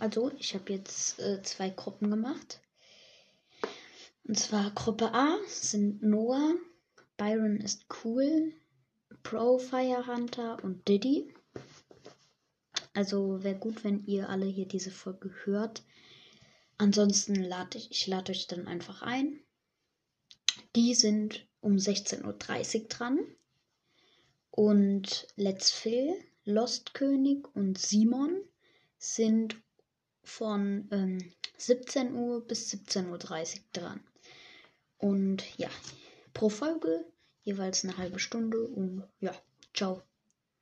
Also ich habe jetzt zwei Gruppen gemacht. Und zwar Gruppe A sind Noah, Byron ist cool, Pro Fire Hunter und Diddy. Also wäre gut, wenn ihr alle hier diese Folge hört. Ansonsten lade euch dann einfach ein. Die sind um 16:30 Uhr dran. Und Let's Phil, Lost König und Simon sind von 17 Uhr bis 17:30 Uhr dran. Und ja, pro Folge jeweils eine halbe Stunde und ja, ciao.